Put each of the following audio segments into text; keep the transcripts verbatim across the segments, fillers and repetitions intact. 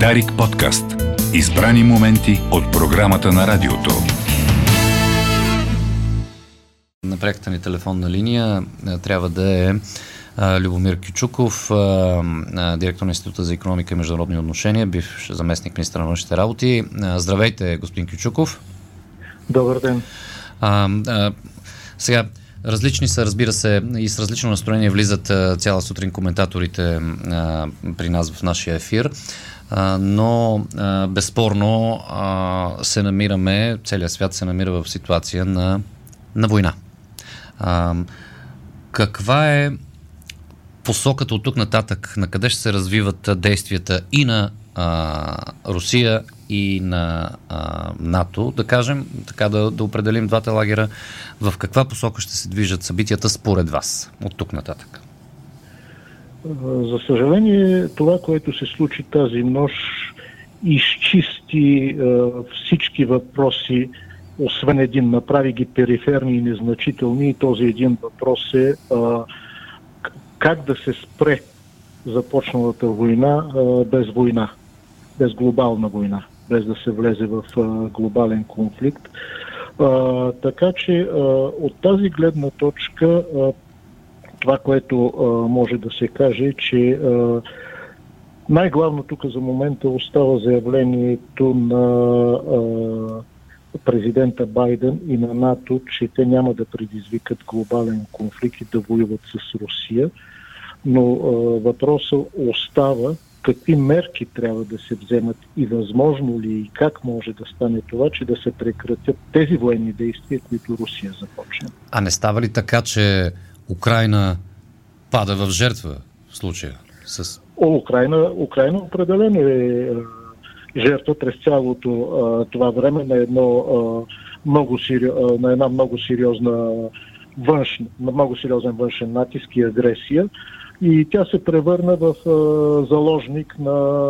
Дарик подкаст. Избрани моменти от програмата на радиото. На пряката ни телефонна линия трябва да е Любомир Кючуков, директор на Института за икономика и международни отношения, бивш заместник министър на външните работи. Здравейте, господин Кючуков. Добър ден. А, а, сега, различни са, разбира се, и с различно настроение влизат цяла сутрин коментаторите а, при нас в нашия ефир, а, но а, безспорно а, се намираме, целият свят се намира в ситуация на, на война. А, каква е посоката от тук нататък, на къде ще се развиват действията и на а, Русия, и на а, НАТО, да кажем, така да, да определим двата лагера, в каква посока ще се движат събитията според вас от тук нататък? За съжаление, това, което се случи тази нощ, изчисти а, всички въпроси, освен един, направи ги периферни и незначителни, и този един въпрос е а, как да се спре започналата война а, без война, без глобална война, без да се влезе в а, глобален конфликт. А, така че а, от тази гледна точка а, това, което а, може да се каже, че а, най-главно тук за момента остава заявлението на а, президента Байден и на НАТО, че те няма да предизвикат глобален конфликт и да воюват с Русия. Но а, въпросът остава какви мерки трябва да се вземат и възможно ли и как може да стане това, че да се прекратят тези военни действия, които Русия започне. А не става ли така, че Украйна пада в жертва в случая? С... О, Украйна, Украйна определено е жертва през цялото а, това време на, едно, а, много серио, а, на една много сериозна външна, много сериозен външен натиск и агресия. И тя се превърна в а, заложник на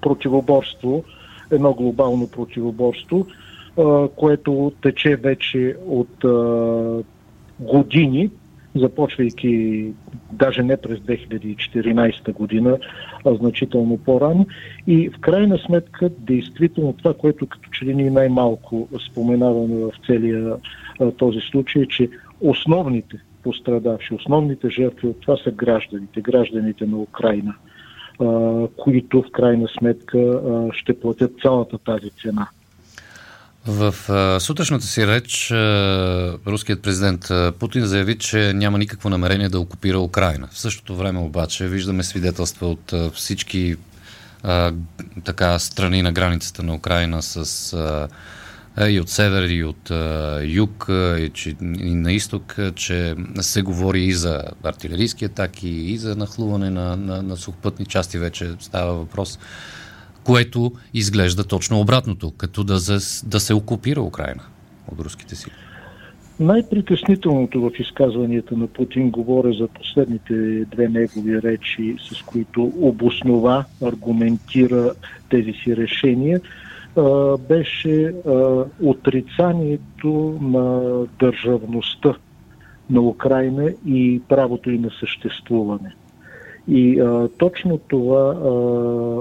противоборство, едно глобално противоборство, а, което тече вече от а, години, започвайки даже не през две хиляди и четиринадесета година, а значително по-рано. И в крайна сметка, действително това, което като че ли ние най-малко споменаваме в целия а, този случай, е, че основните пострадавши, основните жертви от това са гражданите, гражданите на Украйна, а, които в крайна сметка а, ще платят цялата тази цена. В а, сутрешната си реч а, руският президент а, Путин заяви, че няма никакво намерение да окупира Украйна. В същото време обаче виждаме свидетелства от а, всички а, така страни на границата на Украйна с... А, и от север, и от а, юг, и, че, и на изток, че се говори и за артилерийски атаки, и за нахлуване на, на, на сухопътни части, вече става въпрос, което изглежда точно обратното, като да, да се окупира Украйна от руските сили. Най-притеснителното в изказванията на Путин, говоря за последните две негови речи, с които обоснова, аргументира тези си решения, беше а, отрицанието на държавността на Украйна и правото ѝ на съществуване. И а, точно това а,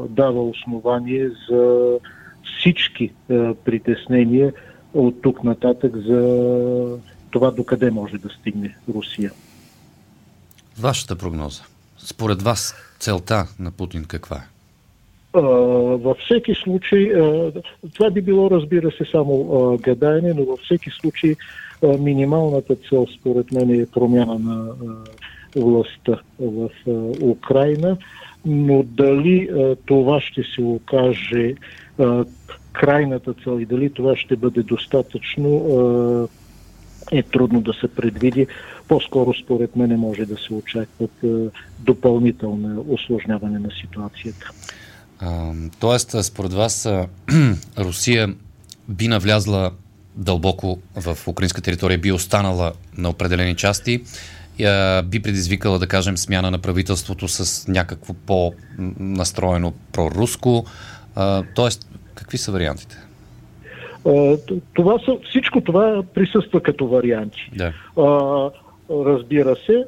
дава основание за всички а, притеснения от тук нататък за това докъде може да стигне Русия. Вашата прогноза? Според вас целта на Путин каква е? Във всеки случай, това би било, разбира се, само гадаене, но във всеки случай минималната цел, според мен, е промяна на властта в Украйна, но дали това ще се окаже крайната цел и дали това ще бъде достатъчно, е трудно да се предвиди. По-скоро, според мен, може да се очакват допълнително усложняване на ситуацията. Тоест, според вас, Русия би навлязла дълбоко в украинска територия, би останала на определени части, би предизвикала, да кажем, смяна на правителството с някакво по-настроено проруско. Тоест, какви са вариантите? Това са, всичко това присъства като варианти. Да. Разбира се,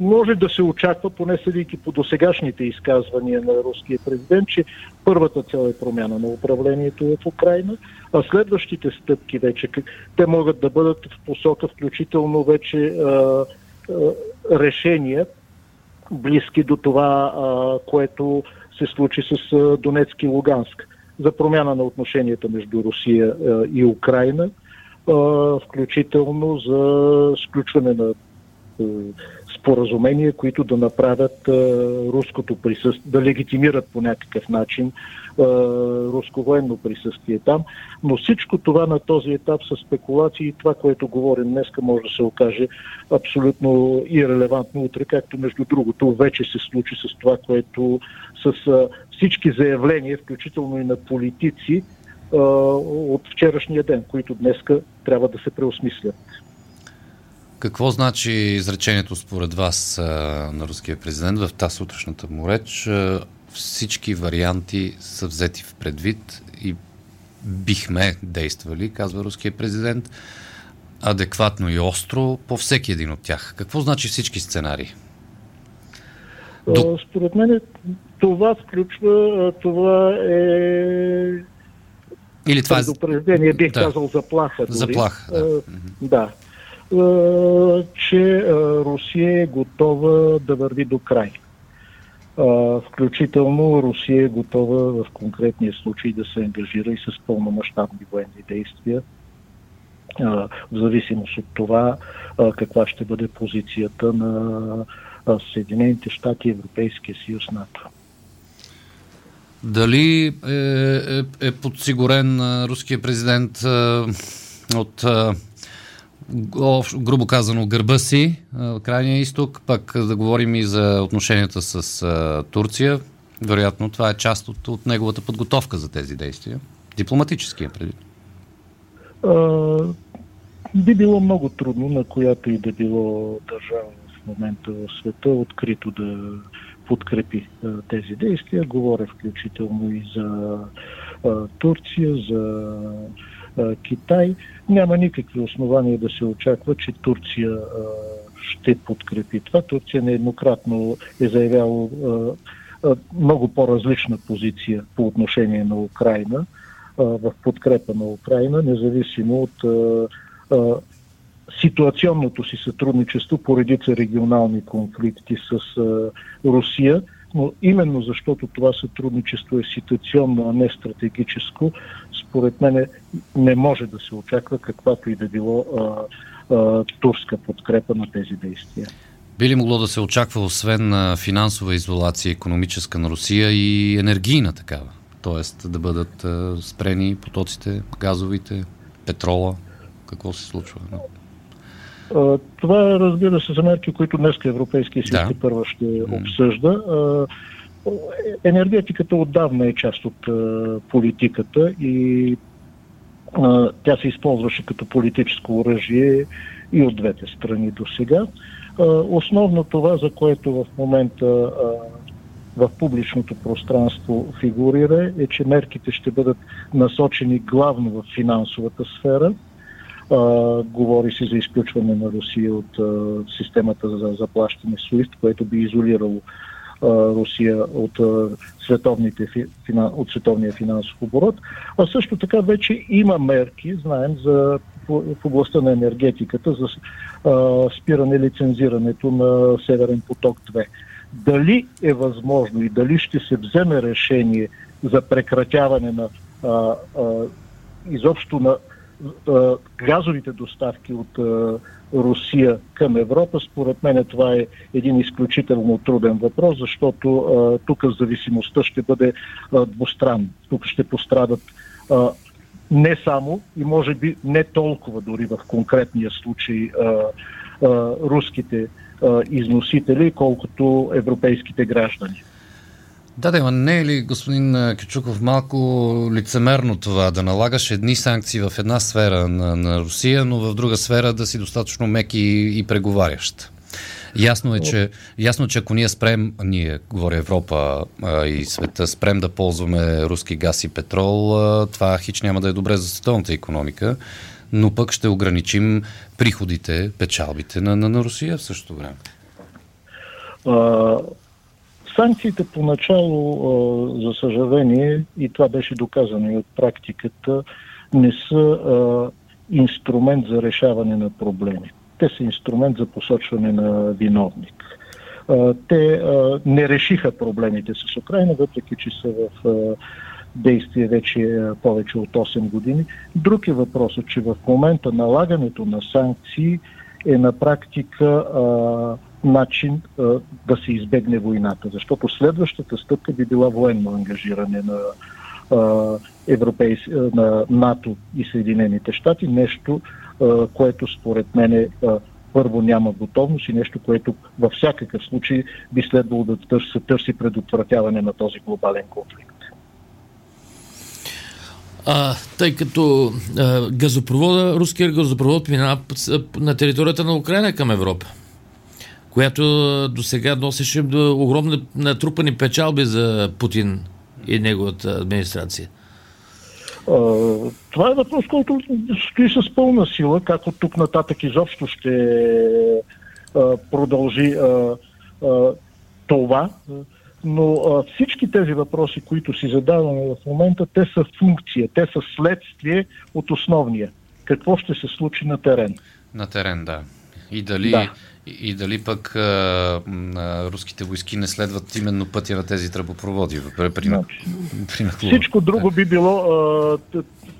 може да се очаква, поне съдейки по досегашните изказвания на руския президент, че първата цел е промяна на управлението в Украйна, а следващите стъпки вече, те могат да бъдат в посока включително вече а, а, решения, близки до това, а, което се случи с а, Донецк и Луганск, за промяна на отношенията между Русия а, и Украйна, а, включително за сключване на а, споразумения, които да направят а, руското присъствие, да легитимират по някакъв начин а, руско военно присъствие там. Но всичко това на този етап са спекулации и това, което говорим днеска, може да се окаже абсолютно ирелевантно утре, както между другото вече се случи с това, което с а, всички заявления, включително и на политици а, от вчерашния ден, които днеска трябва да се преосмислят. Какво значи изречението според вас на руския президент в тази сутрешната му реч? Всички варианти са взети в предвид и бихме действали, казва руския президент, адекватно и остро по всеки един от тях. Какво значи всички сценарии? До... Според мен това включва, това е... Или това е... предупреждение, бих да. казал заплаха. Дори. Заплаха, да. Да. че Русия е готова да върви до край. Включително Русия е готова в конкретния случай да се ангажира и с пълномащабни военни действия, в зависимост от това каква ще бъде позицията на Съединените щати, Европейския съюз, НАТО. Дали е, е, е подсигурен руския президент е, от... грубо казано, гърба си, крайния изток, пък да говорим и за отношенията с Турция. Вероятно, това е част от, от неговата подготовка за тези действия. Дипломатическия преди. А, би било много трудно на която и да било държава в момента в света открито да подкрепи а, тези действия. Говоря включително и за а, Турция, за Китай. Няма никакви основания да се очаква, че Турция а, ще подкрепи това. Турция нееднократно е заявяла а, а, много по-различна позиция по отношение на Украйна, а, в подкрепа на Украйна, независимо от а, а, ситуационното си сътрудничество по редица регионални конфликти с а, Русия. Но именно защото това сътрудничество е ситуационно, а не стратегическо, според мен не може да се очаква каквато и да било а, а, турска подкрепа на тези действия. Би ли могло да се очаква, освен финансова изолация, економическа на Русия, и енергийна такава? Тоест да бъдат а, спрени потоците, газовите, петрола? Какво се случва? Това, разбира се, са мерки, които днес Европейския съюз да. първа ще обсъжда. Енергетиката отдавна е част от политиката и тя се използваше като политическо оръжие и от двете страни до сега. Основно това, за което в момента в публичното пространство фигурира, е, че мерките ще бъдат насочени главно в финансовата сфера. Uh, говори се за изключване на Русия от uh, системата за заплащане СУИСТ, което би изолирало uh, Русия от, uh, световните, фина, от световния финансов оборот. А също така вече има мерки, знаем, за, в областта на енергетиката за uh, спиране лицензирането на Северен поток две. Дали е възможно и дали ще се вземе решение за прекратяване на uh, uh, изобщо на газовите доставки от Русия към Европа, според мен това е един изключително труден въпрос, защото тук зависимостта ще бъде двустранна. Тук ще пострадат не само и може би не толкова дори в конкретния случай руските износители, колкото европейските граждани. Да, да, не е ли, господин Кючуков, малко лицемерно това да налагаш едни санкции в една сфера на, на Русия, но в друга сфера да си достатъчно мек и, и преговарящ? Ясно е, че, ясно, че ако ние спрем, ние, говоря Европа а, и света, спрем да ползваме руски газ и петрол, а, това хич няма да е добре за световната икономика, но пък ще ограничим приходите, печалбите на, на, на Русия в същото време. А, санкциите поначало, а, за съжаление, и това беше доказано и от практиката, не са а, инструмент за решаване на проблеми. Те са инструмент за посочване на виновник. А, те а, не решиха проблемите с Украйна, въпреки че са в а, действие вече повече от осем години. Друг е въпросът, че в момента налагането на санкции е на практика а, начин а, да се избегне войната, защото следващата стъпка би била военно ангажиране на, а, европейс... на НАТО и Съединените щати, нещо, а, което според мен е а, първо няма готовност и нещо, което във всякакъв случай би следвало да се търси предотвратяване на този глобален конфликт. А, тъй като а, газопровода, руският газопровод минава на територията на Украйна към Европа, която до сега носеше огромни натрупани печалби за Путин и неговата администрация. А, това е въпрос, който стои с пълна сила, както тук нататък изобщо ще а, продължи а, а, това. Но а, всички тези въпроси, които си задаваме в момента, те са функция, те са следствие от основния. Какво ще се случи на терен? На терен, да. И дали, да. И, и дали пък а, а, руските войски не следват именно пътя на тези тръбопроводи? При, при, значи, при всичко друго би било а,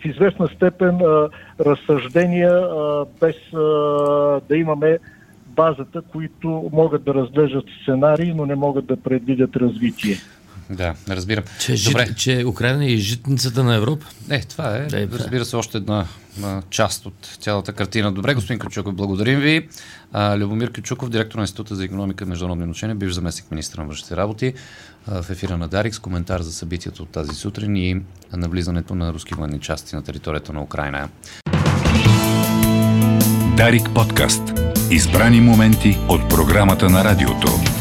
в известна степен а, разсъждения, а, без а, да имаме базата, които могат да разглеждат сценарии, но не могат да предвидят развитие. Да, разбирам. Че, жит, че Украйна е житницата на Европа? Е, това е. Да, разбира се, още една част от цялата картина. Добре, господин Кючуков, благодарим ви. А, Любомир Кючуков, директор на Института за икономика и международни отношения, бивш заместник министър на външните работи, а, в ефира на Дарик с коментар за събитието от тази сутрин и навлизането на руски военни части на територията на Украйна. Дарик подкаст. Избрани моменти от програмата на радиото.